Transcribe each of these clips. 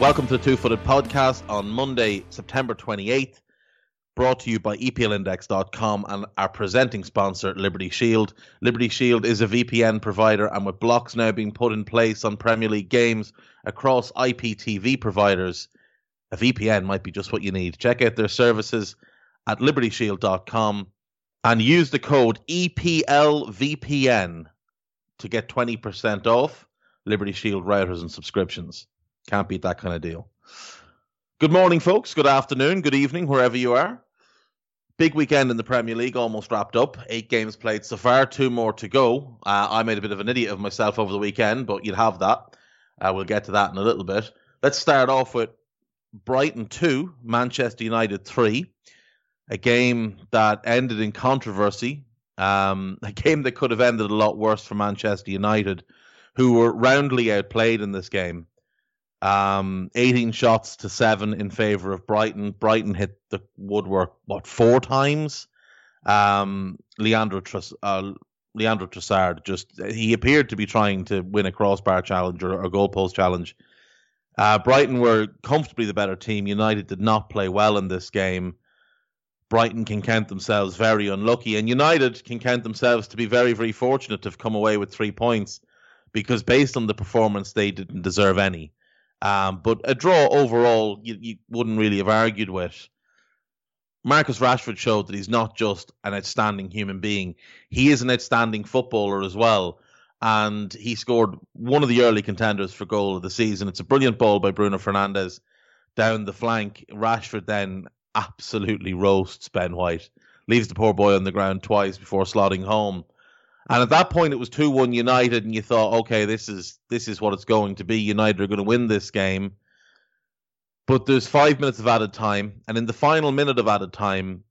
Welcome to the Two-Footed Podcast on Monday, September 28th, brought to you by EPLindex.com and our presenting sponsor, Liberty Shield. Liberty Shield is a VPN provider, and with blocks now being put in place on Premier League games across IPTV providers, a VPN might be just what you need. Check out their services at LibertyShield.com and use the code EPLVPN to get 20% off Liberty Shield routers and subscriptions. Can't beat that kind of deal. Good morning, folks. Good afternoon. Good evening, wherever you are. Big weekend in the Premier League, almost wrapped up. 8 games played so far, 2 more to go. I made a bit of an idiot of myself over the weekend, but you'd have that. We'll get to that in a little bit. Let's start off with Brighton 2, Manchester United 3. A game that ended in controversy. A game that could have ended a lot worse for Manchester United, who were roundly outplayed in this game. 18 shots to 7 in favour of Brighton. Brighton hit the woodwork, 4 times? Leandro Trossard, he appeared to be trying to win a crossbar challenge or a goalpost challenge. Brighton were comfortably the better team. United did not play well in this game. Brighton can count themselves very unlucky, and United can count themselves to be very, very fortunate to have come away with 3 points, because based on the performance, they didn't deserve any. But a draw overall, you wouldn't really have argued with. Marcus Rashford showed that he's not just an outstanding human being. He is an outstanding footballer as well. And he scored one of the early contenders for goal of the season. It's a brilliant ball by Bruno Fernandes down the flank. Rashford then absolutely roasts Ben White. Leaves the poor boy on the ground twice before slotting home. And at that point, it was 2-1 United, and you thought, OK, this is what it's going to be. United are going to win this game. But there's 5 minutes of added time, and in the final minute of added time,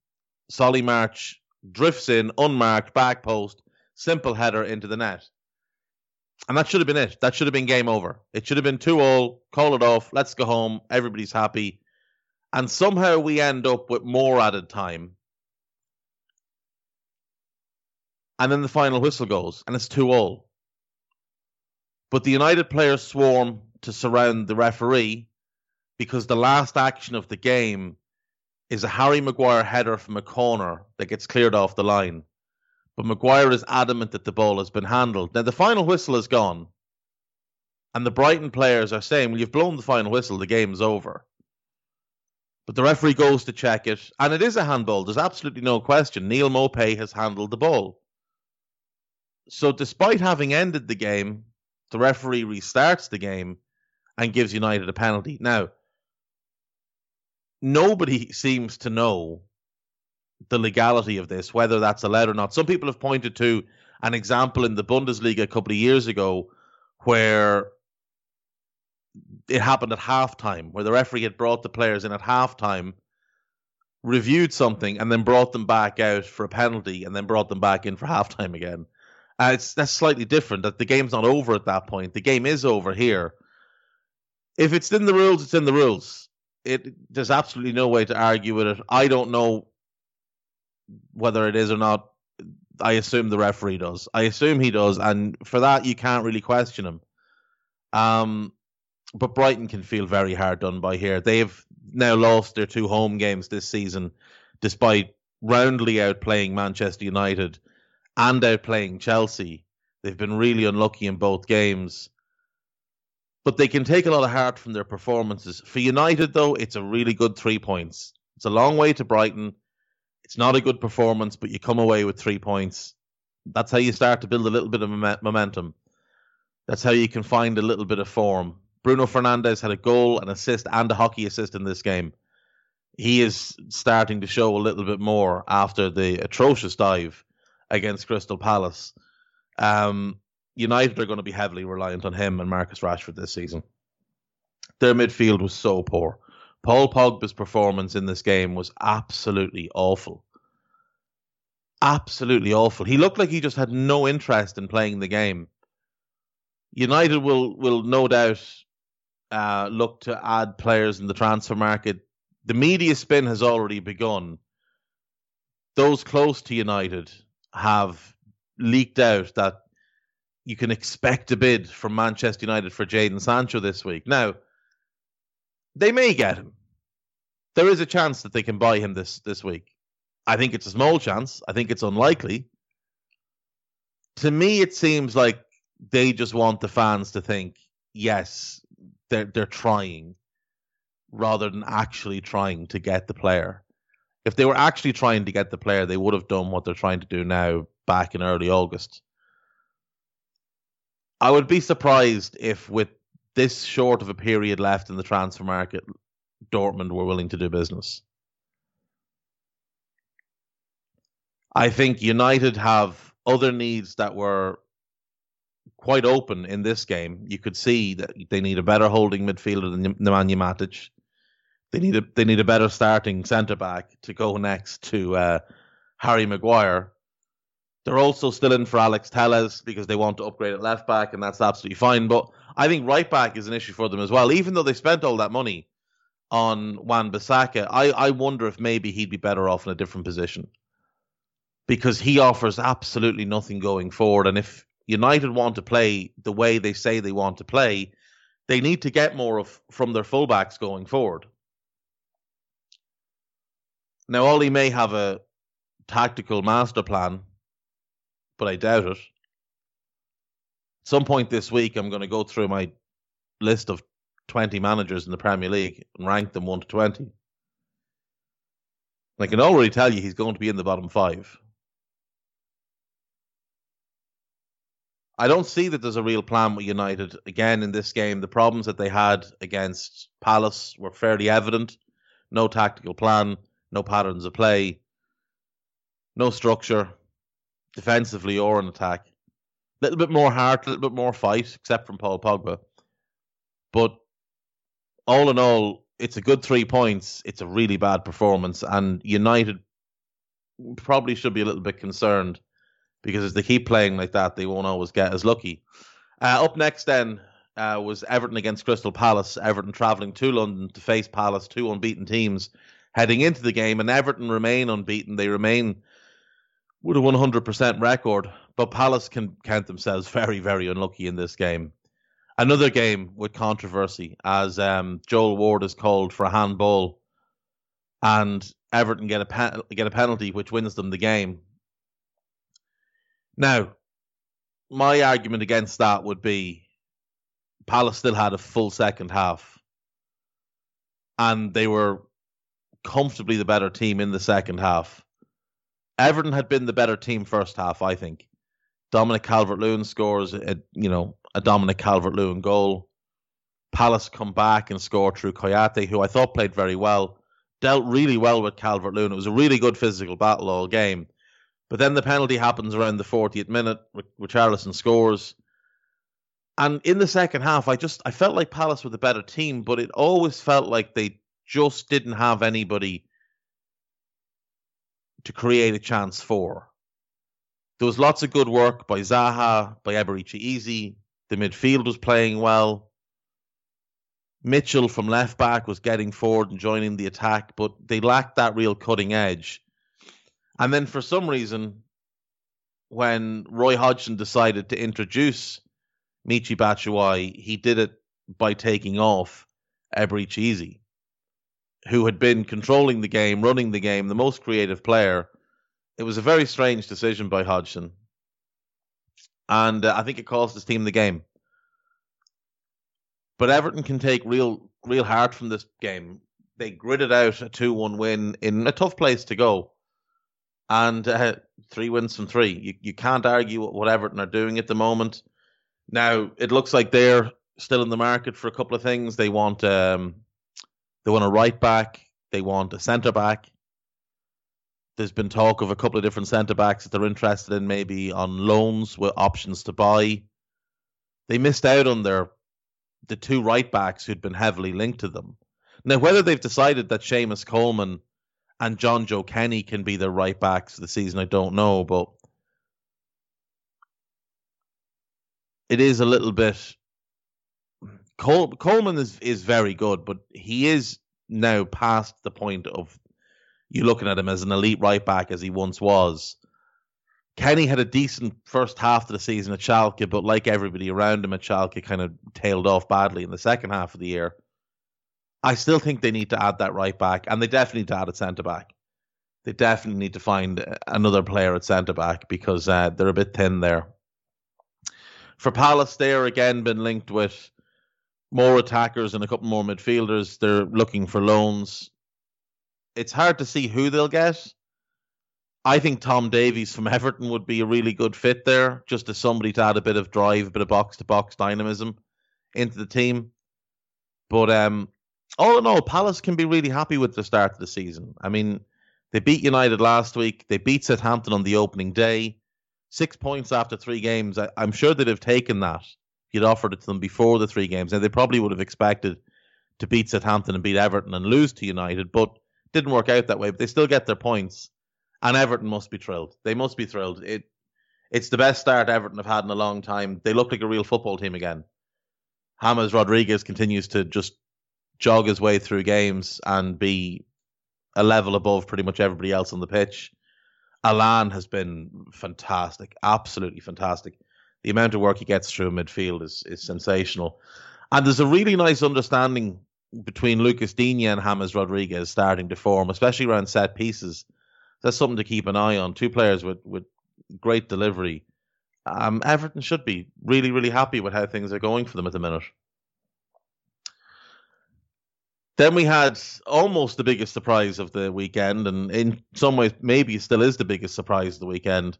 Solly March drifts in, unmarked, back post, simple header into the net. And that should have been it. That should have been game over. It should have been 2-2, call it off, let's go home, everybody's happy. And somehow we end up with more added time. And then the final whistle goes, and it's 2-2. But the United players swarm to surround the referee, because the last action of the game is a Harry Maguire header from a corner that gets cleared off the line. But Maguire is adamant that the ball has been handled. Now, the final whistle is gone, and the Brighton players are saying, well, you've blown the final whistle, the game's over. But the referee goes to check it, and it is a handball. There's absolutely no question. Neil Mopay has handled the ball. So despite having ended the game, the referee restarts the game and gives United a penalty. Now, nobody seems to know the legality of this, whether that's allowed or not. Some people have pointed to an example in the Bundesliga a couple of years ago where it happened at halftime, where the referee had brought the players in at halftime, reviewed something, and then brought them back out for a penalty and then brought them back in for halftime again. That's slightly different, that the game's not over at that point. The game is over here. If it's in the rules, it's in the rules. There's absolutely no way to argue with it. I don't know whether it is or not. I assume the referee does. I assume he does, and for that, you can't really question him. But Brighton can feel very hard done by here. They've now lost their 2 home games this season, despite roundly outplaying Manchester United and outplaying Chelsea. They've been really unlucky in both games. But they can take a lot of heart from their performances. For United, though, it's a really good 3 points. It's a long way to Brighton. It's not a good performance, but you come away with 3 points. That's how you start to build a little bit of momentum. That's how you can find a little bit of form. Bruno Fernandes had a goal, an assist, and a hockey assist in this game. he is starting to show a little bit more after the atrocious dive against Crystal Palace. United are going to be heavily reliant on him and Marcus Rashford this season. Their midfield was so poor. Paul Pogba's performance in this game was absolutely awful. Absolutely awful. He looked like he just had no interest in playing the game. United will no doubt look to add players in the transfer market. The media spin has already begun. Those close to United have leaked out that you can expect a bid from Manchester United for Jadon Sancho this week. Now, they may get him. There is a chance that they can buy him this week. I think it's a small chance. I think it's unlikely. To me, it seems like they just want the fans to think, yes, they're trying, rather than actually trying to get the player. If they were actually trying to get the player, they would have done what they're trying to do now back in early August. I would be surprised if with this short of a period left in the transfer market, Dortmund were willing to do business. I think United have other needs that were quite open in this game. You could see that they need a better holding midfielder than Nemanja Matic. They need a better starting centre-back to go next to Harry Maguire. They're also still in for Alex Telles because they want to upgrade at left-back, and that's absolutely fine. But I think right-back is an issue for them as well. Even though they spent all that money on Wan-Bissaka, I wonder if maybe he'd be better off in a different position, because he offers absolutely nothing going forward. And if United want to play the way they say they want to play, they need to get more from their fullbacks going forward. Now, Ollie may have a tactical master plan, but I doubt it. At some point this week, I'm going to go through my list of 20 managers in the Premier League and rank them 1 to 20. And I can already tell you he's going to be in the bottom five. I don't see that there's a real plan with United. Again, in this game, the problems that they had against Palace were fairly evident. No tactical plan, no patterns of play, no structure, defensively or in attack. A little bit more heart, a little bit more fight, except from Paul Pogba. But all in all, it's a good 3 points. It's a really bad performance. And United probably should be a little bit concerned, because if they keep playing like that, they won't always get as lucky. Up next then was Everton against Crystal Palace. Everton travelling to London to face Palace, two unbeaten teams heading into the game. And Everton remain unbeaten. They remain with a 100% record. But Palace can count themselves very, very unlucky in this game. Another game with controversy, as Joel Ward is called for a handball. And Everton get a penalty, which wins them the game. Now, my argument against that would be Palace still had a full second half, and they were comfortably the better team in the second half. Everton had been the better team first half, I think. Dominic Calvert-Lewin scores a Dominic Calvert-Lewin goal. Palace come back and score through Coyote, who I thought played very well, dealt really well with Calvert-Lewin. It was a really good physical battle all game. But then the penalty happens around the 40th minute, Richarlison scores. And in the second half, I felt like Palace were the better team, but it always felt like they just didn't have anybody to create a chance for. There was lots of good work by Zaha, by Eberechi Eze. The midfield was playing well. Mitchell from left back was getting forward and joining the attack, but they lacked that real cutting edge. And then for some reason, when Roy Hodgson decided to introduce Michi Batshuayi, he did it by taking off Eberechi Eze, who had been controlling the game, running the game, the most creative player. It was a very strange decision by Hodgson. And I think it cost his team the game. But Everton can take real heart from this game. They gritted out a 2-1 win in a tough place to go. And 3 wins from 3. You can't argue what Everton are doing at the moment. Now, it looks like they're still in the market for a couple of things. They want a right back. They want a centre-back. There's been talk of a couple of different centre-backs that they're interested in, maybe on loans with options to buy. They missed out on the two right-backs who'd been heavily linked to them. Now, whether they've decided that Seamus Coleman and John Joe Kenny can be their right-backs this season, I don't know, but it is a little bit... Coleman is very good, but he is now past the point of you looking at him as an elite right-back as he once was. Kenny had a decent first half of the season at Schalke, but like everybody around him at Schalke, kind of tailed off badly in the second half of the year. I still think they need to add that right-back, and they definitely need to add a centre-back. They definitely need to find another player at centre-back because they're a bit thin there. For Palace, they're again been linked with more attackers and a couple more midfielders. They're looking for loans. It's hard to see who they'll get. I think Tom Davies from Everton would be a really good fit there, just as somebody to add a bit of drive, a bit of box-to-box dynamism into the team. But all in all, Palace can be really happy with the start of the season. I mean, they beat United last week. They beat Southampton on the opening day. 6 points after three games. I'm sure they'd have taken that if you'd offered it to them before the three games. Now, they probably would have expected to beat Southampton and beat Everton and lose to United, but didn't work out that way. But they still get their points. And Everton must be thrilled. They must be thrilled. It's the best start Everton have had in a long time. They look like a real football team again. James Rodriguez continues to just jog his way through games and be a level above pretty much everybody else on the pitch. Alan has been fantastic, absolutely fantastic. The amount of work he gets through midfield is sensational. And there's a really nice understanding between Lucas Digne and James Rodriguez starting to form, especially around set pieces. That's something to keep an eye on. Two players with great delivery. Everton should be really, really happy with how things are going for them at the minute. Then we had almost the biggest surprise of the weekend, and in some ways maybe still is the biggest surprise of the weekend.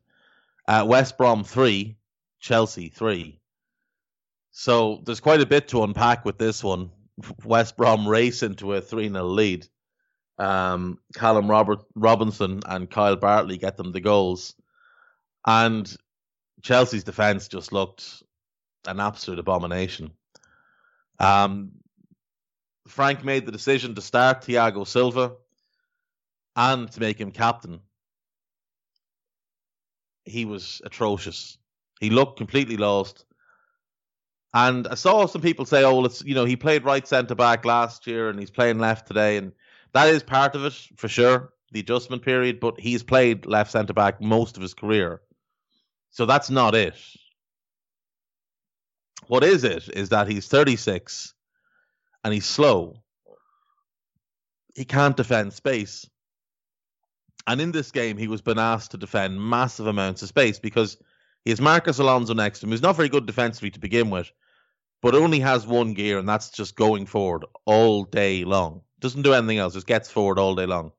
West Brom 3, Chelsea 3. So there's quite a bit to unpack with this one. West Brom race into a 3-0 lead. Callum Robinson and Kyle Bartley get them the goals, and Chelsea's defence just looked an absolute abomination. Frank made the decision to start Thiago Silva and to make him captain. He was atrocious. He looked completely lost. And I saw some people say, "Oh, well, it's, you know, he played right centre back last year and he's playing left today," and that is part of it, for sure, the adjustment period, but he's played left centre-back most of his career. So that's not it. What is it is that he's 36 and he's slow. He can't defend space. And in this game, he was been asked to defend massive amounts of space because he has Marcus Alonso next to him, who's not very good defensively to begin with, but only has one gear, and that's just going forward all day long. Doesn't do anything else. Just gets forward all day long.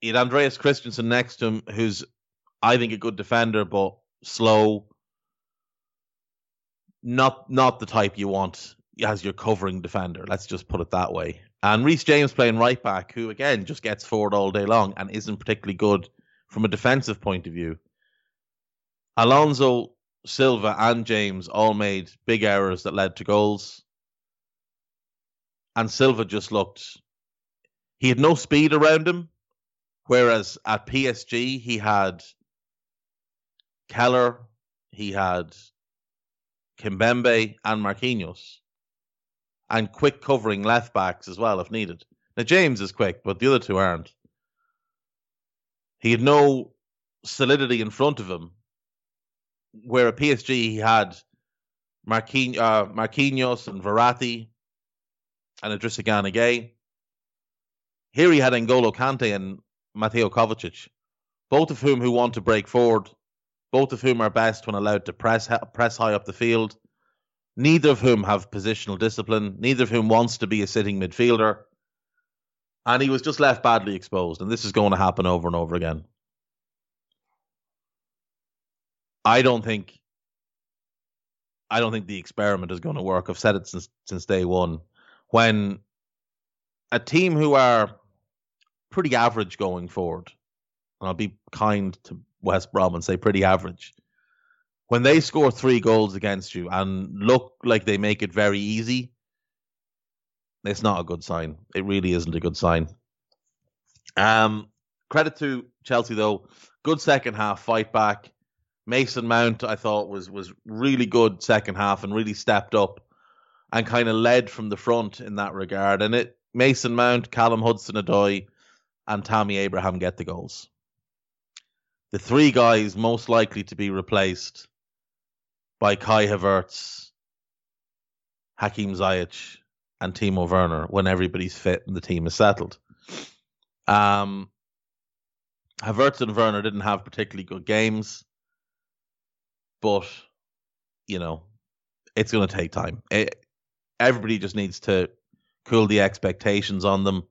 He had Andreas Christensen next to him, who's, I think, a good defender, but slow. Not the type you want as your covering defender. Let's just put it that way. And Reece James playing right back, who, again, just gets forward all day long and isn't particularly good from a defensive point of view. Alonso, Silva, and James all made big errors that led to goals. And Silva just looked... He had no speed around him, whereas at PSG, he had Keller, he had Kimpembe and Marquinhos. And quick covering left-backs as well, if needed. Now, James is quick, but the other two aren't. He had no solidity in front of him, where at PSG, he had Marquinhos and Verratti, and Idrissa Gana Gueye. Here he had N'Golo Kante and Mateo Kovacic, both of whom want to break forward, both of whom are best when allowed to press high up the field, neither of whom have positional discipline, neither of whom wants to be a sitting midfielder, and he was just left badly exposed, and this is going to happen over and over again. I don't think the experiment is going to work. I've said it since day one. When a team who are pretty average going forward, and I'll be kind to West Brom and say pretty average, when they score three goals against you and look like they make it very easy, it's not a good sign. It really isn't a good sign. Credit to Chelsea, though. Good second half, fight back. Mason Mount, I thought, was really good second half and really stepped up and kind of led from the front in that regard. And it Mason Mount, Callum Hudson-Odoi and Tammy Abraham get the goals. The three guys most likely to be replaced by Kai Havertz, Hakim Ziyech and Timo Werner when everybody's fit and the team is settled. Havertz and Werner didn't have particularly good games, but, you know, it's going to take time. Everybody just needs to cool the expectations on them.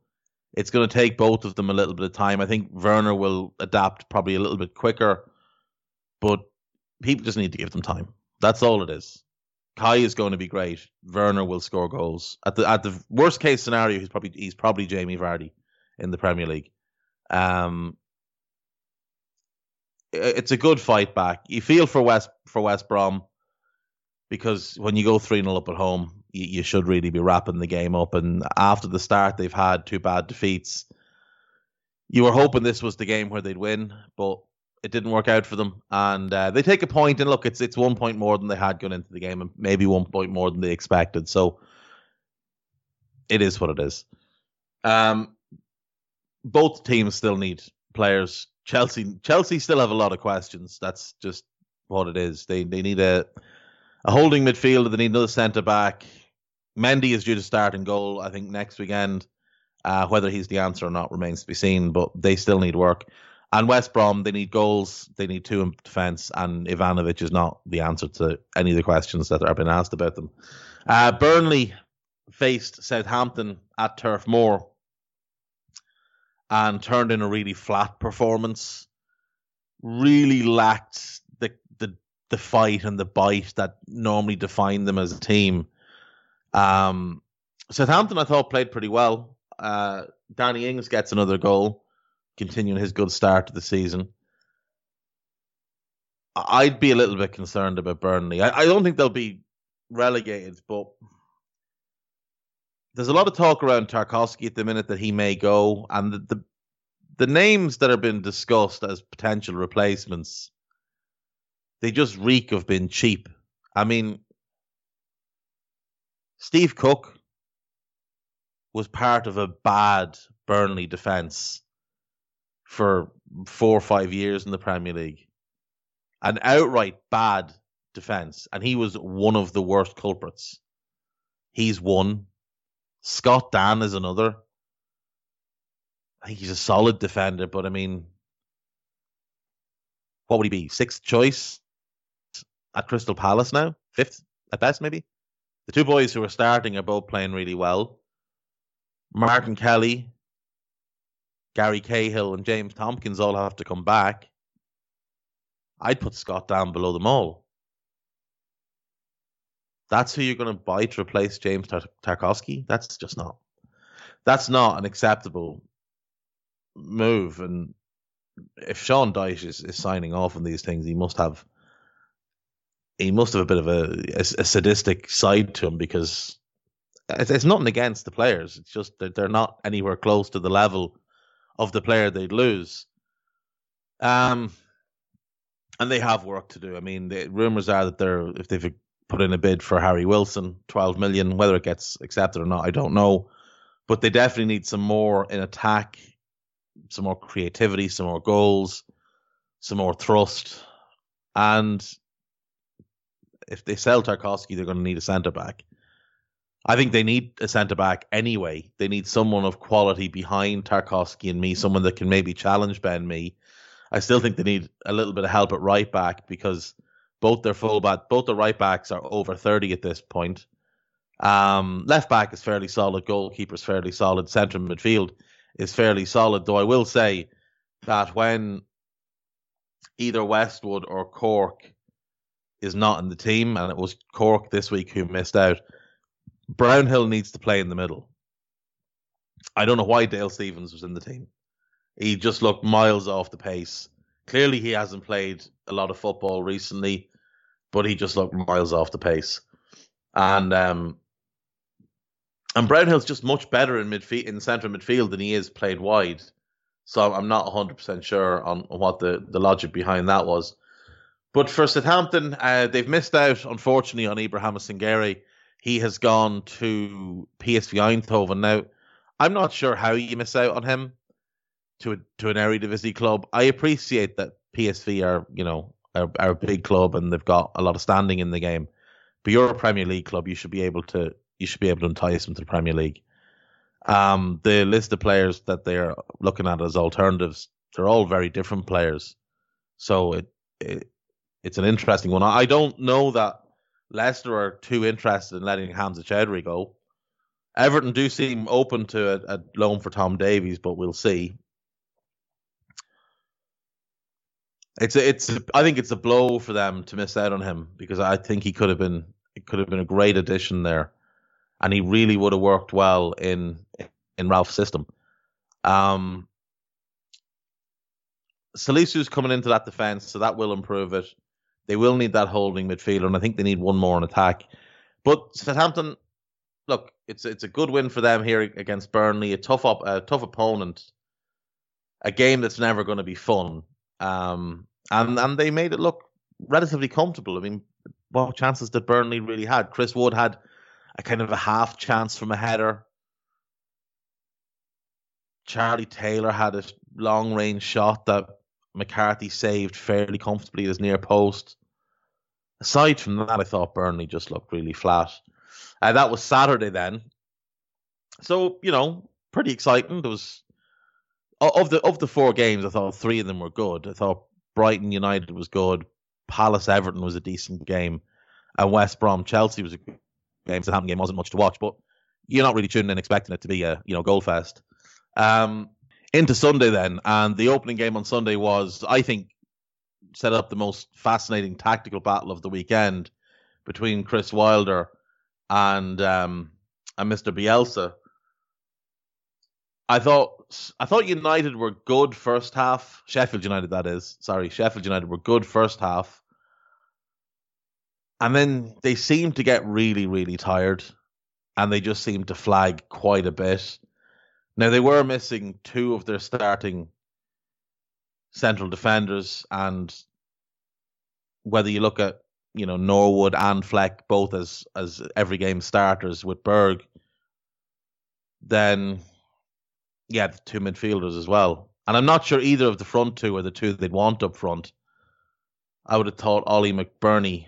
It's going to take both of them a little bit of time. I think Werner will adapt probably a little bit quicker, but people just need to give them time. That's all it is. Kai is going to be great. Werner will score goals. At the worst case scenario, he's probably Jamie Vardy in the Premier League. It's a good fight back. You feel for West Brom because when you go 3-0 up at home, you should really be wrapping the game up. And after the start they've had, two bad defeats, you were hoping this was the game where they'd win, but it didn't work out for them. And they take a point, and look, it's 1 point more than they had going into the game and maybe 1 point more than they expected. So it is what it is. Both teams still need players. Chelsea still have a lot of questions. That's just what it is. They need a holding midfielder. They need another centre back. Mendy is due to start in goal, I think, next weekend. Whether he's the answer or not remains to be seen, but they still need work. And West Brom, they need goals. They need two in defence, and Ivanovic is not the answer to any of the questions that are being asked about them. Burnley faced Southampton at Turf Moor and turned in a really flat performance. Really lacked the fight and the bite that normally define them as a team. Southampton, I thought, played pretty well. Danny Ings gets another goal, continuing his good start to the season. I'd be a little bit concerned about Burnley. I don't think they'll be relegated, but there's a lot of talk around Tarkowski at the minute that he may go, and the names that have been discussed as potential replacements, they just reek of being cheap. I mean, Steve Cook was part of a bad Burnley defence for 4 or 5 years in the Premier League. An outright bad defence, and he was one of the worst culprits. He's one. Scott Dan is another. I think he's a solid defender, but I mean, what would he be? Sixth choice at Crystal Palace now? Fifth at best, maybe? The two boys who are starting are both playing really well. Martin Kelly, Gary Cahill, and James Tompkins all have to come back. I'd put Scott Dan below them all. That's who you're going to buy to replace James Tarkowski? That's not an acceptable move. And if Sean Dyche is signing off on these things, he must have a bit of a sadistic side to him, because it's nothing against the players. It's just that they're not anywhere close to the level of the player they'd lose. And they have work to do. I mean, the rumours are that if they've put in a bid for Harry Wilson, 12 million, whether it gets accepted or not, I don't know. But they definitely need some more in attack, some more creativity, some more goals, some more thrust. And if they sell Tarkowski, they're going to need a centre-back. I think they need a centre-back anyway. They need someone of quality behind Tarkowski and me, someone that can maybe challenge Ben Mee. I still think they need a little bit of help at right-back, because both the right backs are over 30 at this point. Left back is fairly solid. Goalkeeper is fairly solid. Centre midfield is fairly solid. Though I will say that when either Westwood or Cork is not in the team, and it was Cork this week who missed out, Brownhill needs to play in the middle. I don't know why Dale Stevens was in the team. He just looked miles off the pace. Clearly, he hasn't played a lot of football recently, but he just looked miles off the pace. And Brownhill's just much better in centre midfield than he is played wide. So I'm not 100% sure on what the logic behind that was. But for Southampton, they've missed out, unfortunately, on Ibrahima Sangare. He has gone to PSV Eindhoven. Now, I'm not sure how you miss out on him to an Eredivisie club. I appreciate that PSV are a big club and they've got a lot of standing in the game. But you're a Premier League club. You should be able to entice them to the Premier League. The list of players that they're looking at as alternatives, they're all very different players. So it's an interesting one. I don't know that Leicester are too interested in letting Hamza Chowdhury go. Everton do seem open to a loan for Tom Davies, but we'll see. I think it's a blow for them to miss out on him, because I think it could have been a great addition there, and he really would have worked well in Ralph's system. Salisu's coming into that defence, so that will improve it. They will need that holding midfielder, and I think they need one more in attack. But Southampton, look, it's a good win for them here against Burnley, a tough opponent, a game that's never going to be fun. And they made it look relatively comfortable. I mean, what chances did Burnley really had? Chris Wood had a kind of a half chance from a header. Charlie Taylor had a long-range shot that McCarthy saved fairly comfortably at his near post. Aside from that, I thought Burnley just looked really flat. That was Saturday then. So, pretty exciting. There was of the four games, I thought three of them were good. I thought Brighton United was good. Palace Everton was a decent game. And West Brom Chelsea was a good game. Southampton game wasn't much to watch, but you're not really tuning in expecting it to be a goal fest. Into Sunday then, and the opening game on Sunday was, I think, set up the most fascinating tactical battle of the weekend between Chris Wilder and Mr. Bielsa. I thought United were good first half. Sheffield United were good first half, and then they seemed to get really, really tired, and they just seemed to flag quite a bit. Now, they were missing two of their starting central defenders, and whether you look at, Norwood and Fleck both as every game starters with Berg, then, yeah, the two midfielders as well. And I'm not sure either of the front two are the two they'd want up front. I would have thought Ollie McBurney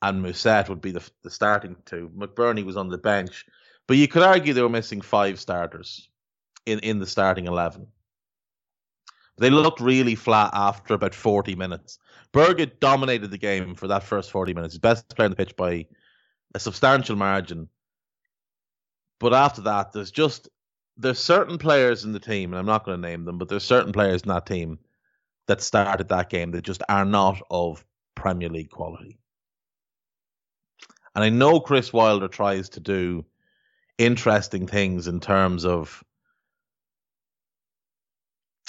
and Musette would be the starting two. McBurney was on the bench. But you could argue they were missing five starters in the starting 11. They looked really flat after about 40 minutes. Berger dominated the game for that first 40 minutes. He's best player on the pitch by a substantial margin. But after that, there's certain players in the team, and I'm not going to name them, but there's certain players in that team that started that game that just are not of Premier League quality. And I know Chris Wilder tries to do interesting things in terms of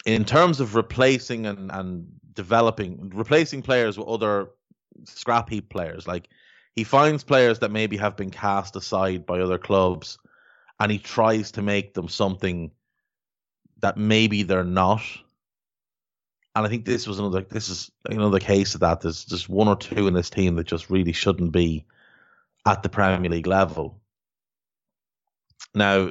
replacing and developing, replacing players with other scrap heap players. Like, he finds players that maybe have been cast aside by other clubs, and he tries to make them something that maybe they're not. And I think this is another case of that. There's just one or two in this team that just really shouldn't be at the Premier League level. Now,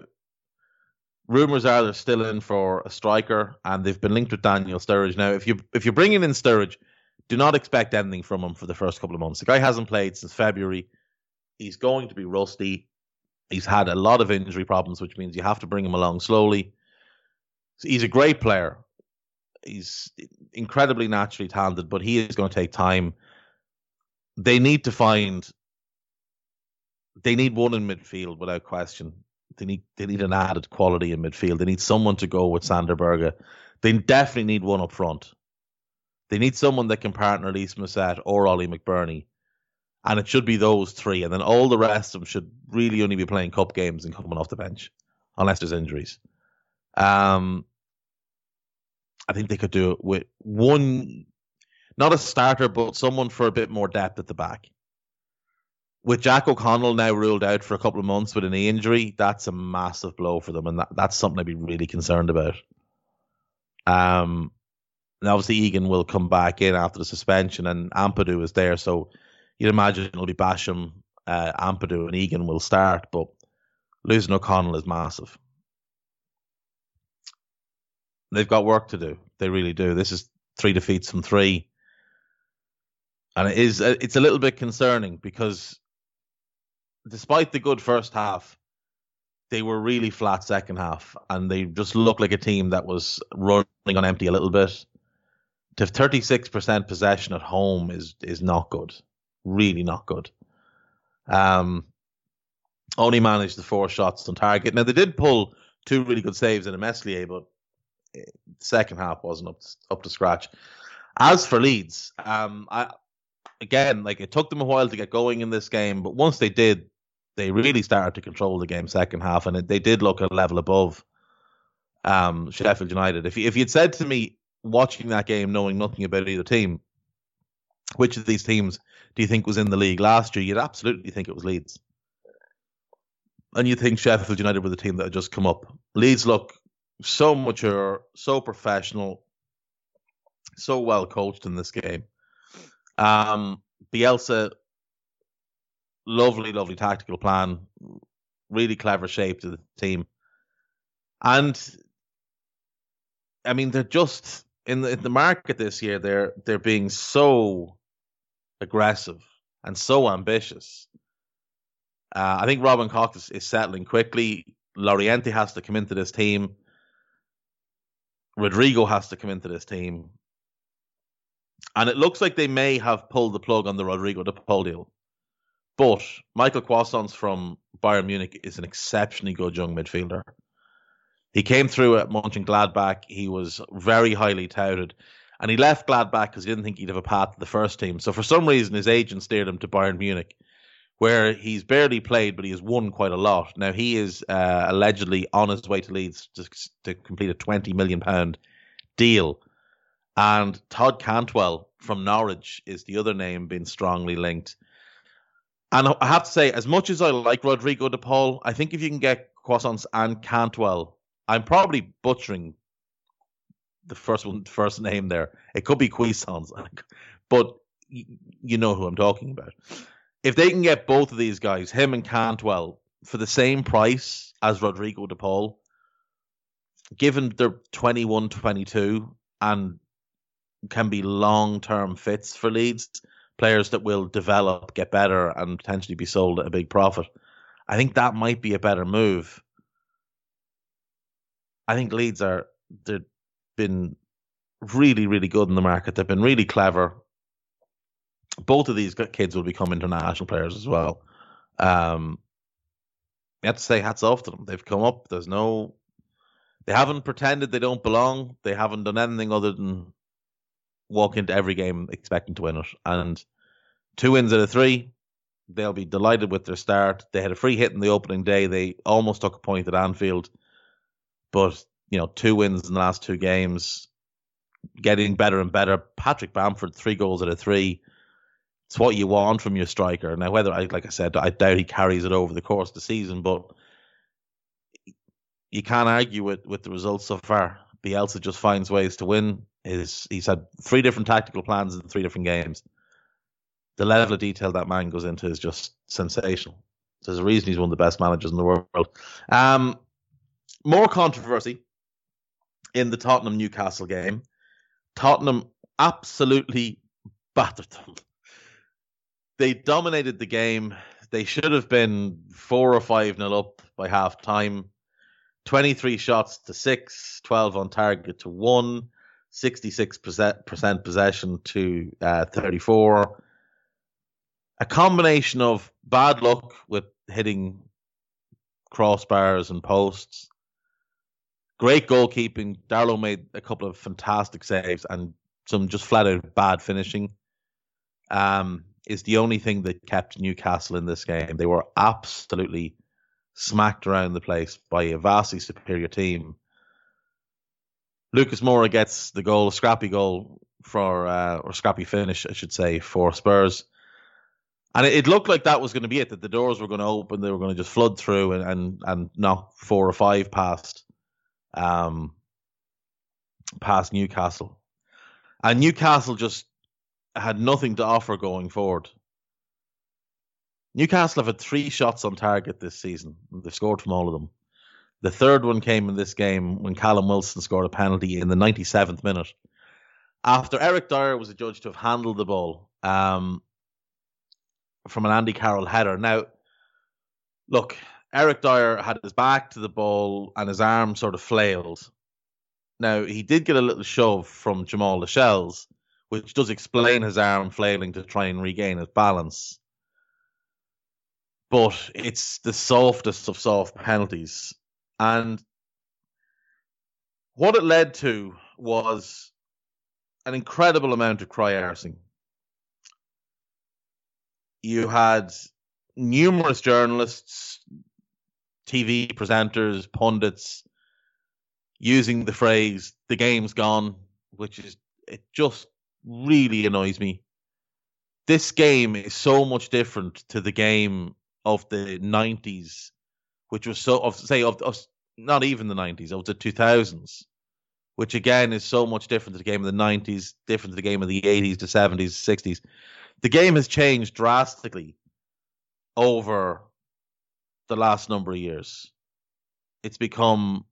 rumours are they're still in for a striker, and they've been linked with Daniel Sturridge. Now, if you're bringing in Sturridge, do not expect anything from him for the first couple of months. The guy hasn't played since February. He's going to be rusty. He's had a lot of injury problems, which means you have to bring him along slowly. He's a great player. He's incredibly naturally talented, but he is going to take time. They need one in midfield without question. They need an added quality in midfield. They need someone to go with Sander Berge. They definitely need one up front. They need someone that can partner Elise Musette or Ollie McBurney. And it should be those three. And then all the rest of them should really only be playing cup games and coming off the bench. unless there's injuries. I think they could do it with one, not a starter, but someone for a bit more depth at the back. With Jack O'Connell now ruled out for a couple of months with a knee injury, that's a massive blow for them, and that's something I'd be really concerned about. And obviously Egan will come back in after the suspension, and Ampadu is there, so you'd imagine it'll be Basham, Ampadu, and Egan will start, but losing O'Connell is massive. They've got work to do. They really do. This is 3 defeats from 3. And it's a little bit concerning because despite the good first half, they were really flat second half, and they just looked like a team that was running on empty a little bit. To have 36% possession at home is not good. Really not good. Only managed the 4 shots on target. Now, they did pull 2 really good saves in a Meslier, but the second half wasn't up to scratch. As for Leeds, it took them a while to get going in this game, but once they did, they really started to control the game second half, and they did look at a level above Sheffield United. If you'd said to me, watching that game, knowing nothing about either team, which of these teams do you think was in the league last year, you'd absolutely think it was Leeds. And you'd think Sheffield United were the team that had just come up. Leeds look so mature, so professional, so well coached in this game. Bielsa, lovely, lovely tactical plan, really clever shape to the team. And I mean, they're just in the market this year. They're being so aggressive and so ambitious. I think Robin Cox is settling quickly. Llorente has to come into this team. Rodrigo has to come into this team. And it looks like they may have pulled the plug on the Rodrigo de Paul deal. But Michael Quassons from Bayern Munich is an exceptionally good young midfielder. He came through at Mönchengladbach. He was very highly touted. And he left Gladbach because he didn't think he'd have a path to the first team. So for some reason, his agent steered him to Bayern Munich, where he's barely played, but he has won quite a lot. Now, he is allegedly on his way to Leeds to complete a £20 million deal. And Todd Cantwell from Norwich is the other name being strongly linked. And I have to say, as much as I like Rodrigo de Paul, I think if you can get Quassons and Cantwell, I'm probably butchering the first name there. It could be Quassons, but you know who I'm talking about. If they can get both of these guys, him and Cantwell, for the same price as Rodrigo de Paul, given they're 21, 22, and can be long-term fits for Leeds, players that will develop, get better, and potentially be sold at a big profit. I think that might be a better move. I think Leeds they've been really, really good in the market. They've been really clever. Both of these kids will become international players as well. You have to say hats off to them. They've come up. They haven't pretended they don't belong. They haven't done anything other than walk into every game expecting to win it. And 2 wins out of 3, they'll be delighted with their start. They had a free hit in the opening day. They almost took a point at Anfield. But, 2 wins in the last 2 games, getting better and better. Patrick Bamford, 3 goals out of 3. It's what you want from your striker. Now, whether, like I said, I doubt he carries it over the course of the season, but you can't argue with the results so far. Bielsa just finds ways to win. He's had 3 different tactical plans in 3 different games. The level of detail that man goes into is just sensational. There's a reason he's one of the best managers in the world. More controversy in the Tottenham-Newcastle game. Tottenham absolutely battered them. They dominated the game. They should have been 4 or 5-0 up by half-time. 23 shots to 6, 12 on target to 1, 66% possession to 34. A combination of bad luck with hitting crossbars and posts. Great goalkeeping. Darlow made a couple of fantastic saves and some just flat-out bad finishing. Is the only thing that kept Newcastle in this game. They were absolutely smacked around the place by a vastly superior team. Lucas Moura gets the goal, a scrappy goal or scrappy finish, I should say, for Spurs. And it looked like that was going to be it, that the doors were going to open, they were going to just flood through and knock four or five past Newcastle. And Newcastle just had nothing to offer going forward. Newcastle have had three shots on target this season. They've scored from all of them. The third one came in this game when Callum Wilson scored a penalty in the 97th minute, after Eric Dyer was adjudged to have handled the ball from an Andy Carroll header. Now, look, Eric Dyer had his back to the ball and his arm sort of flailed. Now, he did get a little shove from Jamal Lascelles, which does explain his arm flailing to try and regain his balance. But it's the softest of soft penalties. And what it led to was an incredible amount of cry-arsing. You had numerous journalists, TV presenters, pundits, using the phrase, the game's gone, which is, it just really annoys me. This game is so much different to the game of the 90s, which was not even the 90s, of the 2000s, which again is so much different to the game of the 90s, different to the game of the 80s, the 70s, 60s. The game has changed drastically over the last number of years. It's become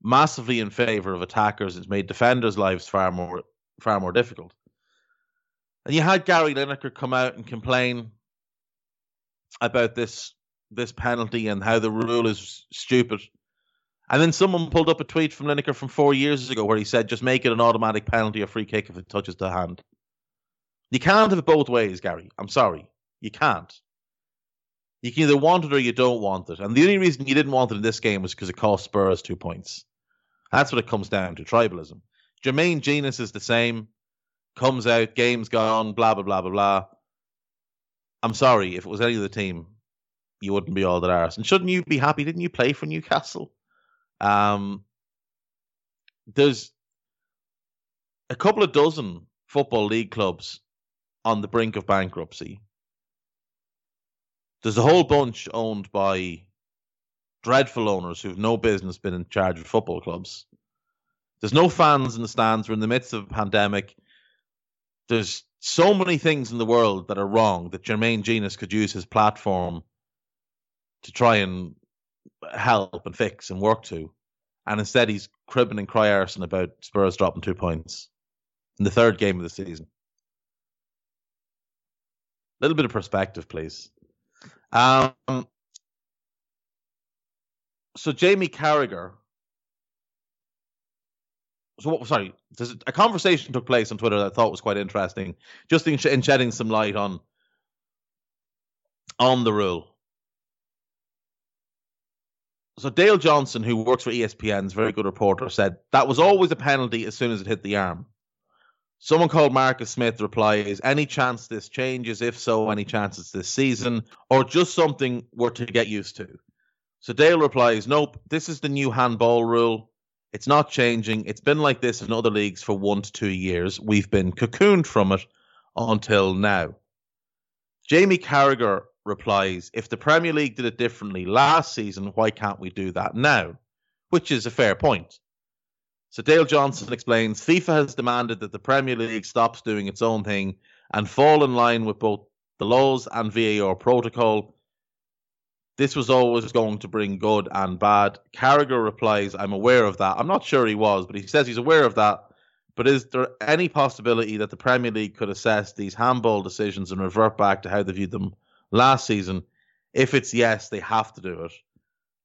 massively in favour of attackers. It's made defenders' lives far more difficult. And you had Gary Lineker come out and complain about this penalty and how the rule is stupid. And then someone pulled up a tweet from Lineker from 4 years ago where he said, just make it an automatic penalty or free kick if it touches the hand. You can't have it both ways, Gary. I'm sorry. You can't. You can either want it or you don't want it. And the only reason you didn't want it in this game was because it cost Spurs 2 points. That's what it comes down to, tribalism. Jermaine Genius is the same. Comes out, game's gone, blah, blah, blah, blah, blah. I'm sorry. If it was any other team, you wouldn't be all that arse. And shouldn't you be happy? Didn't you play for Newcastle? There's a couple of dozen Football League clubs on the brink of bankruptcy. There's a whole bunch owned by dreadful owners who've no business been in charge of football clubs. There's no fans in the stands. We're in the midst of a pandemic. There's so many things in the world that are wrong that Jermaine Genius could use his platform to try and help and fix and work to. And instead he's cribbing and cry-arsing about Spurs dropping 2 points in the third game of the season. A little bit of perspective, please. So Jamie Carragher... a conversation took place on Twitter that I thought was quite interesting, just in shedding some light on the rule. So Dale Johnson, who works for ESPN's very good reporter, said that was always a penalty as soon as it hit the arm. Someone called Marcus Smith replies, any chance this changes? If so, any chances this season? Or just something we're to get used to? So Dale replies, nope, this is the new handball rule. It's not changing. It's been like this in other leagues for 1 to 2 years. We've been cocooned from it until now. Jamie Carragher replies, if the Premier League did it differently last season, why can't we do that now? Which is a fair point. So Dale Johnson explains, FIFA has demanded that the Premier League stops doing its own thing and fall in line with both the laws and VAR protocol. This was always going to bring good and bad. Carragher replies, I'm aware of that. I'm not sure he was, but he says he's aware of that. But is there any possibility that the Premier League could assess these handball decisions and revert back to how they viewed them last season? If it's yes, they have to do it.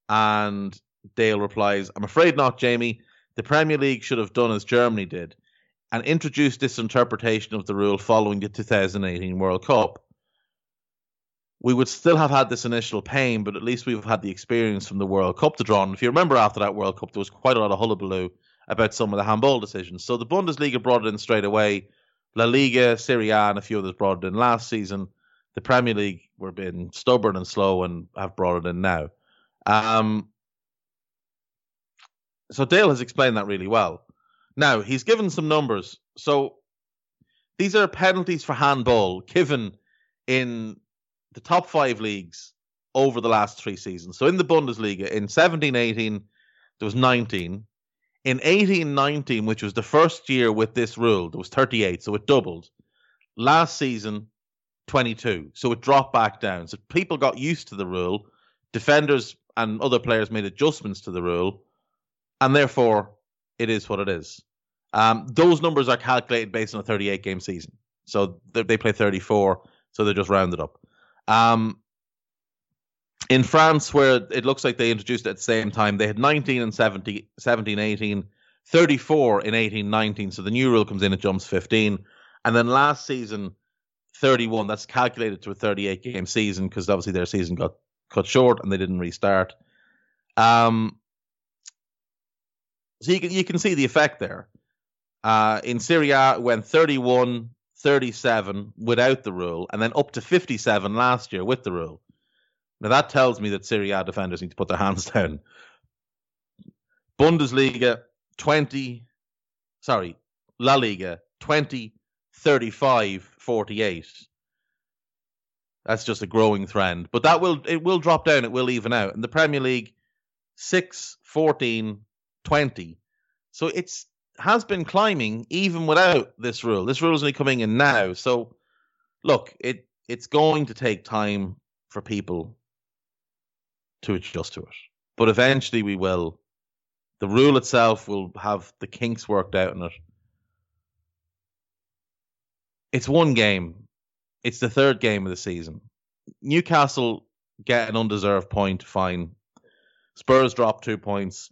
And Dale replies, I'm afraid not, Jamie. The Premier League should have done as Germany did and introduced this interpretation of the rule following the 2018 World Cup. We would still have had this initial pain, but at least we've had the experience from the World Cup to draw on. If you remember, after that World Cup, there was quite a lot of hullabaloo about some of the handball decisions. So the Bundesliga brought it in straight away. La Liga, Serie A, and a few others brought it in last season. The Premier League were being stubborn and slow and have brought it in now. So Dale has explained that really well. Now, he's given some numbers. So these are penalties for handball given in the top five leagues over the last three seasons. So in the Bundesliga, in 17-18, there was 19. In 18-19, which was the first year with this rule, there was 38, so it doubled. Last season, 22, so it dropped back down. So people got used to the rule. Defenders and other players made adjustments to the rule, and therefore it is what it is. Those numbers are calculated based on a 38-game season. So they play 34, so they're just rounded up. In France, where it looks like they introduced it at the same time, they had 19 and 17-18, 34 in 18-19, so the new rule comes in, it jumps 15. And then last season, 31, that's calculated to a 38-game season because obviously their season got cut short and they didn't restart. So you can see the effect there. In Serie A, it went 31, 37 without the rule, and then up to 57 last year with the rule. Now, that tells me that Serie A defenders need to put their hands down. Bundesliga, La Liga, 20, 35, 48. That's just a growing trend. But it will drop down, it will even out. In the Premier League, 6, 14, 20. So it has been climbing even without this rule. This rule is only coming in now. So, look, it's going to take time for people to adjust to it. But eventually we will. The rule itself will have the kinks worked out in it. It's one game. It's the third game of the season. Newcastle get an undeserved point, fine. Spurs drop 2 points.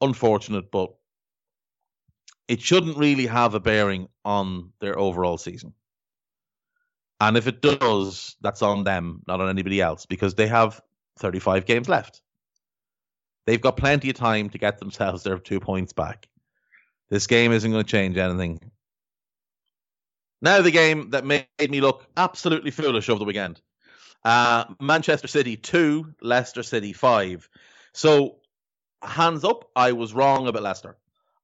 Unfortunate, but it shouldn't really have a bearing on their overall season. And if it does, that's on them, not on anybody else, because they have 35 games left. They've got plenty of time to get themselves their 2 points back. This game isn't going to change anything. Now the game that made me look absolutely foolish over the weekend. Manchester City 2, Leicester City 5. So, hands up, I was wrong about Leicester.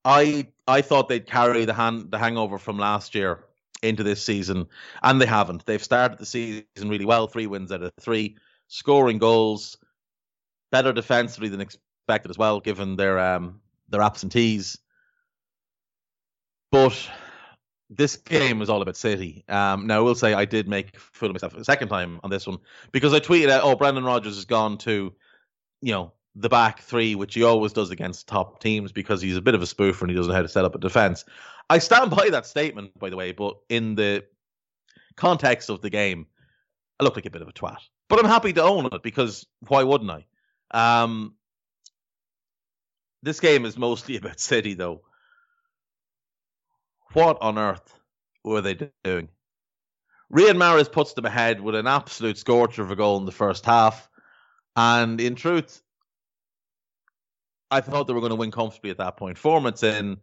I thought they'd carry the hangover from last year into this season, and they haven't. They've started the season really well, 3 wins out of 3, scoring goals, better defensively than expected as well, given their absentees. But this game was all about City. Now, I will say I did make a fool of myself a second time on this one, because I tweeted out, Brendan Rodgers has gone to, the back three, which he always does against top teams because he's a bit of a spoofer and he doesn't know how to set up a defence. I stand by that statement, by the way, but in the context of the game, I look like a bit of a twat. But I'm happy to own it because why wouldn't I? This game is mostly about City, though. What on earth were they doing? Riyad Mahrez puts them ahead with an absolute scorcher of a goal in the first half. And in truth, I thought they were going to win comfortably at that point. 4 minutes in,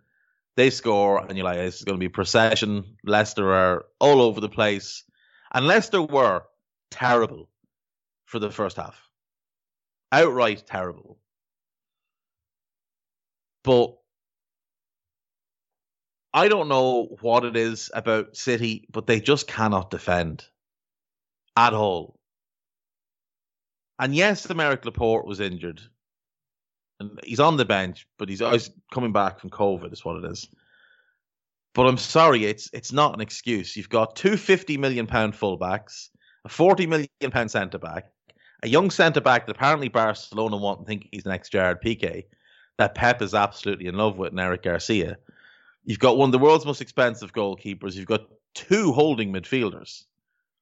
they score, and you're like, this is going to be a procession. Leicester are all over the place. And Leicester were terrible for the first half. Outright terrible. But I don't know what it is about City, but they just cannot defend at all. And yes, Aymeric Laporte was injured. And he's on the bench, but he's always coming back from COVID is what it is. But I'm sorry, it's not an excuse. You've got two £50 million fullbacks, a £40 million centre-back, a young centre-back that apparently Barcelona want and think he's the next Gerard Piqué, that Pep is absolutely in love with, and Eric Garcia. You've got one of the world's most expensive goalkeepers. You've got two holding midfielders,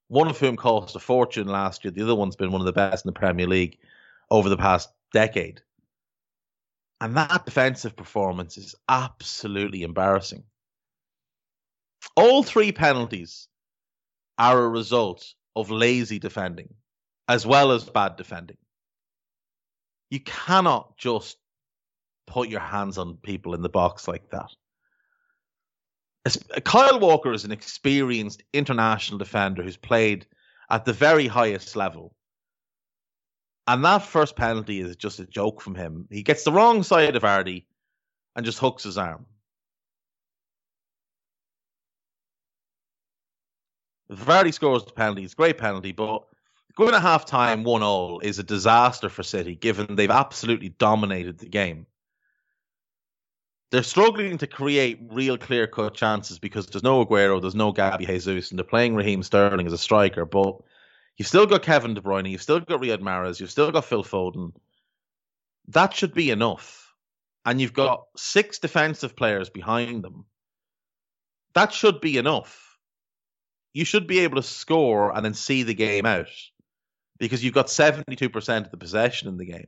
one of whom cost a fortune last year. The other one's been one of the best in the Premier League over the past decade. And that defensive performance is absolutely embarrassing. All three penalties are a result of lazy defending, as well as bad defending. You cannot just put your hands on people in the box like that. Kyle Walker is an experienced international defender who's played at the very highest level. And that first penalty is just a joke from him. He gets the wrong side of Vardy and just hooks his arm. Vardy scores the penalty. It's a great penalty, but going to half-time 1-1 is a disaster for City, given they've absolutely dominated the game. They're struggling to create real clear-cut chances because there's no Aguero, there's no Gabi Jesus, and they're playing Raheem Sterling as a striker, but you've still got Kevin De Bruyne, you've still got Riyad Mahrez, you've still got Phil Foden. That should be enough. And you've got 6 defensive players behind them. That should be enough. You should be able to score and then see the game out because you've got 72% of the possession in the game.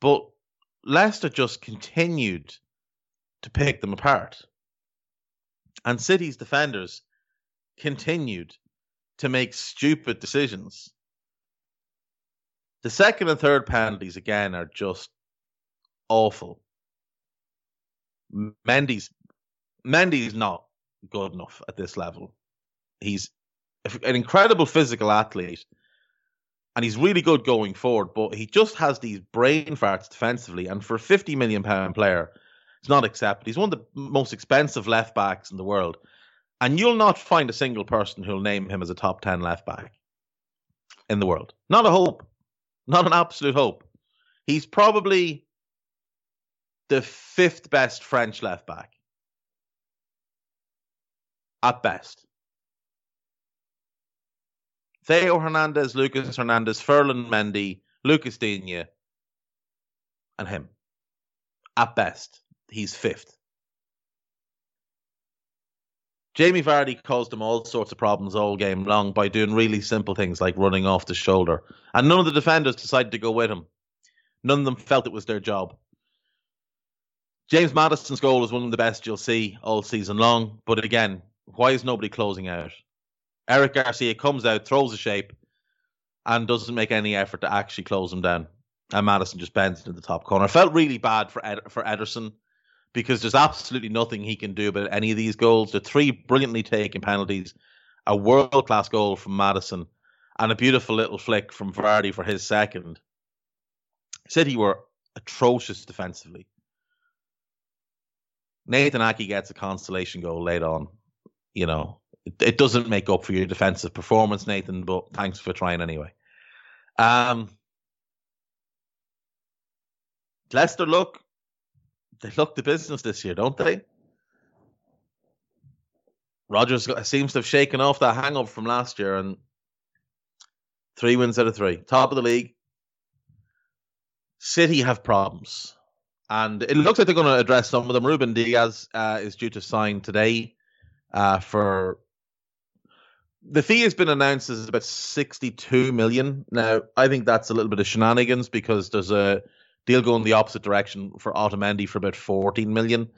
But Leicester just continued to pick them apart. And City's defenders continued to make stupid decisions. The second and third penalties, again, are just awful. Mendy's not good enough at this level. He's an incredible physical athlete, and he's really good going forward, but he just has these brain farts defensively, and for a £50 million player, it's not accepted. He's one of the most expensive left-backs in the world. And you'll not find a single person who'll name him as a top 10 left-back in the world. Not a hope. Not an absolute hope. He's probably the 5th best French left-back. At best. Theo Hernandez, Lucas Hernandez, Ferland Mendy, Lucas Digne, and him. At best. He's 5th. Jamie Vardy caused them all sorts of problems all game long by doing really simple things like running off the shoulder. And none of the defenders decided to go with him. None of them felt it was their job. James Maddison's goal is one of the best you'll see all season long. But again, why is nobody closing out? Eric Garcia comes out, throws a shape, and doesn't make any effort to actually close him down. And Maddison just bends into the top corner. I felt really bad for Ederson, because there's absolutely nothing he can do about any of these goals. There are 3 brilliantly taken penalties, a world-class goal from Maddison, and a beautiful little flick from Vardy for his second. City were atrocious defensively. Nathan Ake gets a consolation goal late on. You know, it doesn't make up for your defensive performance, Nathan, but thanks for trying anyway. Leicester look. They look the business this year, don't they? Rodgers seems to have shaken off that hang-up from last year, and 3 wins out of 3. Top of the league. City have problems. And it looks like they're going to address some of them. Ruben Diaz is due to sign today for... The fee has been announced as about $62 million. Now, I think that's a little bit of shenanigans because there's a... Deal go in the opposite direction for Otamendi for about 14 million.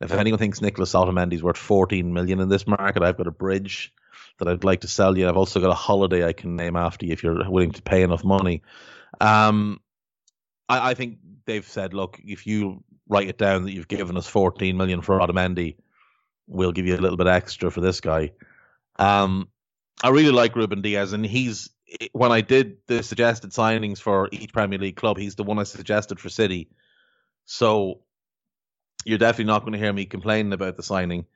If anyone thinks Nicolas Otamendi's worth 14 million in this market, I've got a bridge that I'd like to sell you. I've also got a holiday I can name after you if you're willing to pay enough money. I think they've said, look, if you write it down that you've given us 14 million for Otamendi, we'll give you a little bit extra for this guy. I really like Ruben Diaz, and he's... When I did the suggested signings for each Premier League club, he's the one I suggested for City. So you're definitely not going to hear me complaining about the signing.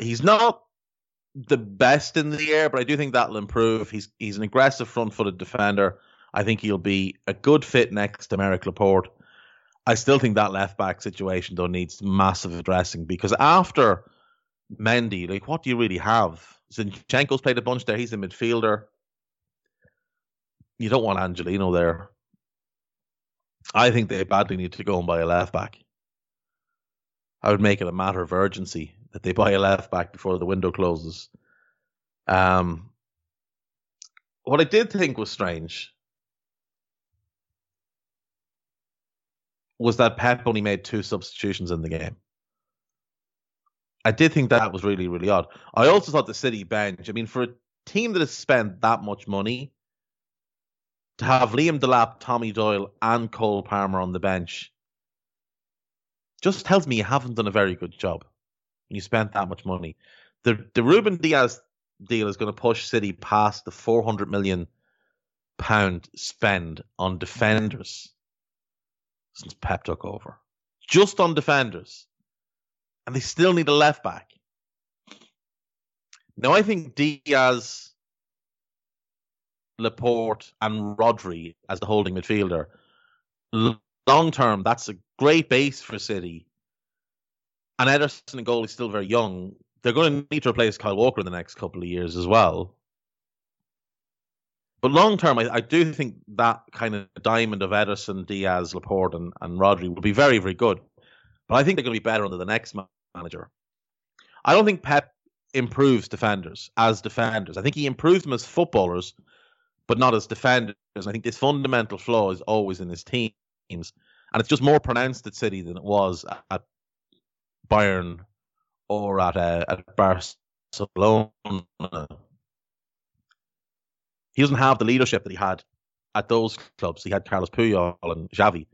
He's not the best in the air, but I do think that'll improve. He's an aggressive front-footed defender. I think he'll be a good fit next to Merrick Laporte. I still think that left-back situation, though, needs massive addressing because after Mendy, like, what do you really have? Zinchenko's played a bunch there. He's a midfielder. You don't want Angelino there. I think they badly need to go and buy a left-back. I would make it a matter of urgency that they buy a left-back before the window closes. What I did think was strange was that Pep only made 2 substitutions in the game. I did think that was really, really odd. I also thought the City bench, I mean, for a team that has spent that much money, to have Liam Delap, Tommy Doyle, and Cole Palmer on the bench just tells me you haven't done a very good job. You spent that much money. The Ruben Diaz deal is going to push City past the £400 million £1 spend on defenders since Pep took over. Just on defenders. And they still need a left back. Now, I think Diaz, Laporte and Rodri as the holding midfielder, long term, that's a great base for City. And Ederson in goal is still very young. They're going to need to replace Kyle Walker in the next couple of years as well. But long term, I do think that kind of diamond of Ederson, Diaz, Laporte and Rodri will be very, very good. But I think they're going to be better under the next manager. I don't think Pep improves defenders as defenders. I think he improved them as footballers, but not as defenders. And I think this fundamental flaw is always in his teams. And it's just more pronounced at City than it was at Bayern or at Barcelona. He doesn't have the leadership that he had at those clubs. He had Carles Puyol and Xavi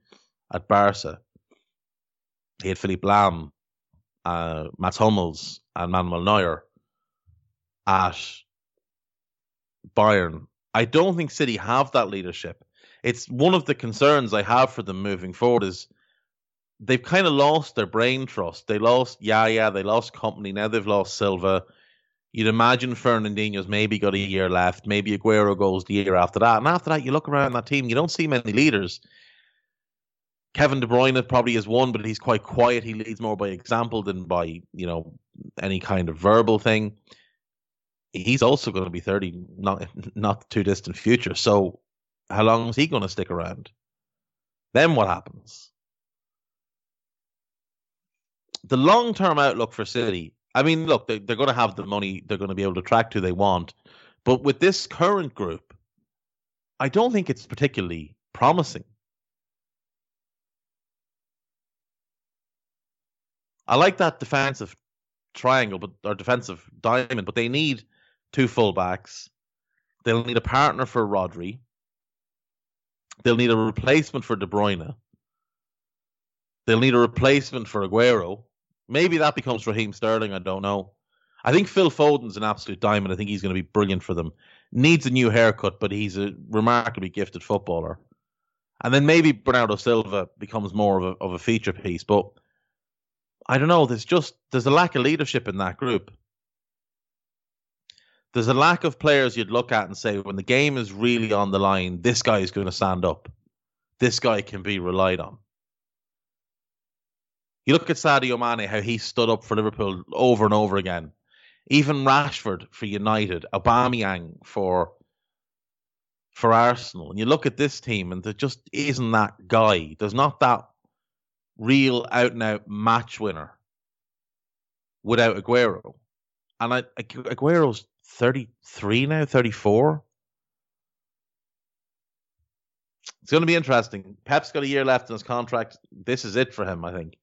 at Barca. He had Philippe Lam, Mats Hummels and Manuel Neuer at Bayern. I don't think City have that leadership. It's one of the concerns I have for them moving forward is they've kind of lost their brain trust. They lost Yaya, they lost Kompany, now they've lost Silva. You'd imagine Fernandinho's maybe got a year left, maybe Aguero goes the year after that. And after that, you look around that team, you don't see many leaders. Kevin De Bruyne probably is one, but he's quite quiet. He leads more by example than by, you know, any kind of verbal thing. He's also going to be 30, not too distant future. So how long is he going to stick around? Then what happens? The long-term outlook for City, I mean, look, they're going to have the money. They're going to be able to attract who they want. But with this current group, I don't think it's particularly promising. I like that defensive triangle, or defensive diamond, but they need two fullbacks. They'll need a partner for Rodri. They'll need a replacement for De Bruyne. They'll need a replacement for Aguero. Maybe that becomes Raheem Sterling, I don't know. I think Phil Foden's an absolute diamond. I think he's going to be brilliant for them. Needs a new haircut, but he's a remarkably gifted footballer. And then maybe Bernardo Silva becomes more of a feature piece, but I don't know, there's a lack of leadership in that group. There's a lack of players you'd look at and say, when the game is really on the line, this guy is going to stand up. This guy can be relied on. You look at Sadio Mane, how he stood up for Liverpool over and over again. Even Rashford for United, Aubameyang for Arsenal. And you look at this team and there just isn't that guy. There's not that real out-and-out match winner without Aguero. And Aguero's 33 now, 34. It's going to be interesting. Pep's got a year left in his contract. This is it for him, I think.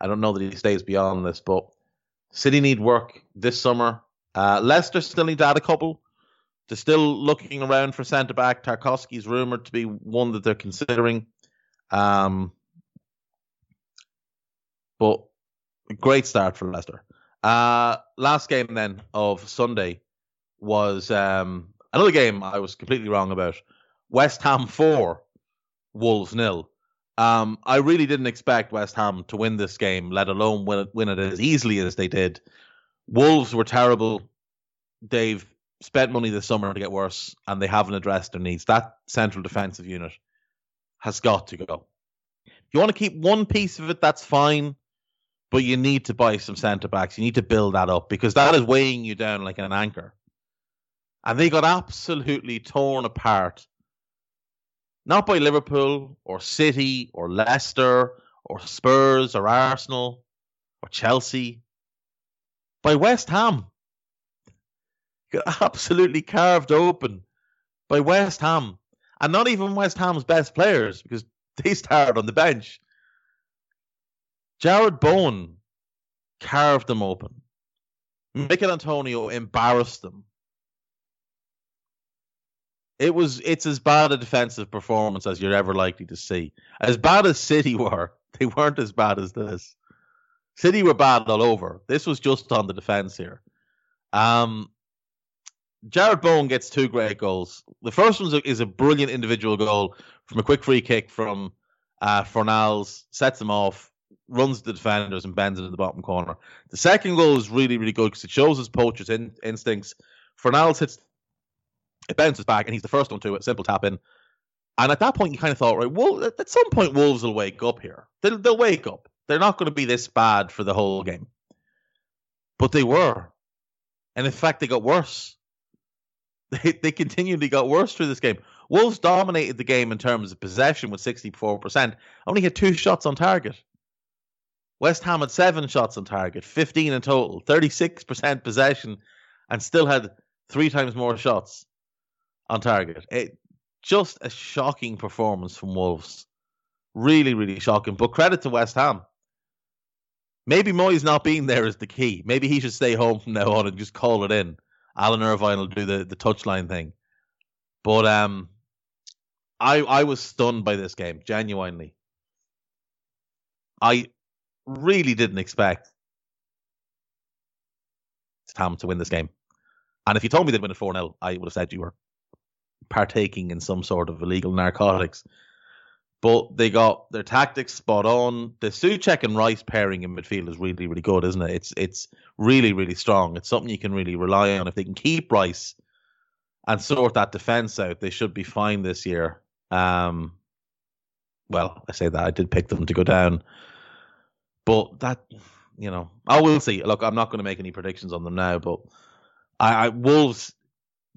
I don't know that he stays beyond this, but City need work this summer. Leicester still need to add a couple. They're still looking around for centre-back. Tarkowski's rumoured to be one that they're considering. But a great start for Leicester. Last game then of Sunday was another game I was completely wrong about. West Ham 4, Wolves 0. I really didn't expect West Ham to win this game, let alone win it as easily as they did. Wolves were terrible. They've spent money this summer to get worse, and they haven't addressed their needs. That central defensive unit has got to go. If you want to keep one piece of it, that's fine. But you need to buy some centre-backs. You need to build that up because that is weighing you down like an anchor. And they got absolutely torn apart. Not by Liverpool or City or Leicester or Spurs or Arsenal or Chelsea. By West Ham. Got absolutely carved open by West Ham. And not even West Ham's best players because they started on the bench. Jared Bowen carved them open. Mikel Antonio embarrassed them. It's as bad a defensive performance as you're ever likely to see. As bad as City were, they weren't as bad as this. City were bad all over. This was just on the defense here. Jarrett Bowen gets two great goals. The first one is a brilliant individual goal from a quick free kick from Fornals, sets him off, runs the defenders and bends it in the bottom corner. The second goal is really, really good because it shows his poacher's instincts. Fornals hits, it bounces back, and he's the first one to it, simple tap in. And at that point, you kind of thought, right, well, at some point, Wolves will wake up here. They'll wake up. They're not going to be this bad for the whole game. But they were. And in fact, they got worse. They continually got worse through this game. Wolves dominated the game in terms of possession with 64%. Only had 2 shots on target. West Ham had 7 shots on target, 15 in total, 36% possession, and still had 3 times more shots on target. Just a shocking performance from Wolves. Really, really shocking. But credit to West Ham. Maybe Moyes not being there is the key. Maybe he should stay home from now on and just call it in. Alan Irvine will do the touchline thing. But I was stunned by this game, genuinely. I really didn't expect Ham to win this game. And if you told me they'd win it 4-0, I would have said you were partaking in some sort of illegal narcotics. But they got their tactics spot on. The Souček and Rice pairing in midfield is really, really good, isn't it? It's really, really strong. It's something you can really rely on. If they can keep Rice and sort that defence out, they should be fine this year. Well, I say that. I did pick them to go down. But that, you know, I will see. Look, I'm not going to make any predictions on them now, but Wolves,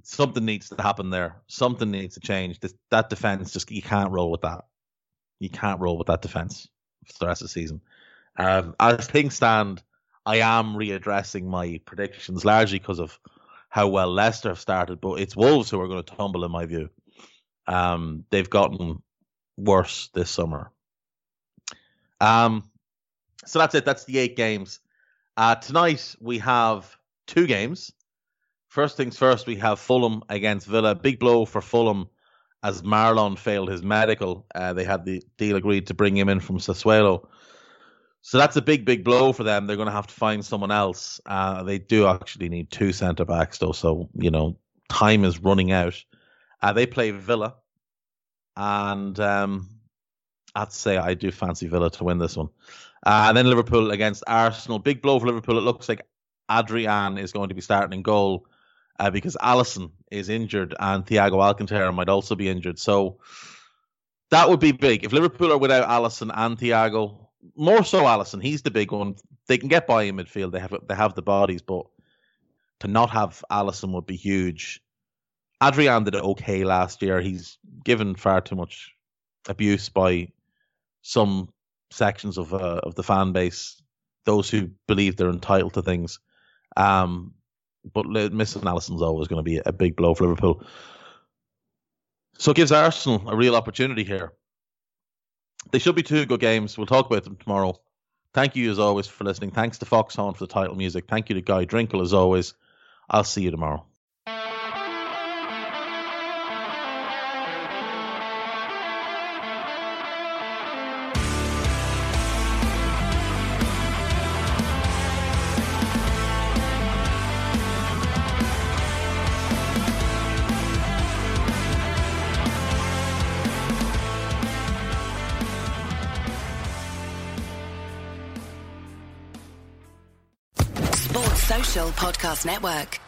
something needs to happen there. Something needs to change. That defence, just you can't roll with that. You can't roll with that defence for the rest of the season. As things stand, I am readdressing my predictions largely because of how well Leicester have started, but it's Wolves who are going to tumble in my view. They've gotten worse this summer. So that's it. That's the 8 games. Tonight we have 2 games. First things first, we have Fulham against Villa. Big blow for Fulham as Marlon failed his medical. They had the deal agreed to bring him in from Sassuolo. So that's a big, big blow for them. They're going to have to find someone else. They do actually need 2 centre-backs, though. So, you know, time is running out. They play Villa. And I'd say I do fancy Villa to win this one. And then Liverpool against Arsenal. Big blow for Liverpool. It looks like Adrian is going to be starting in goal. Because Alisson is injured and Thiago Alcantara might also be injured. So that would be big. If Liverpool are without Alisson and Thiago, more so Alisson, he's the big one. They can get by in midfield. They have the bodies, but to not have Alisson would be huge. Adrian did it okay last year. He's given far too much abuse by some sections of the fan base, those who believe they're entitled to things. But missing Alisson's always going to be a big blow for Liverpool. So it gives Arsenal a real opportunity here. They should be 2 good games. We'll talk about them tomorrow. Thank you, as always, for listening. Thanks to Foxhorn for the title music. Thank you to Guy Drinkle, as always. I'll see you tomorrow. Podcast Network.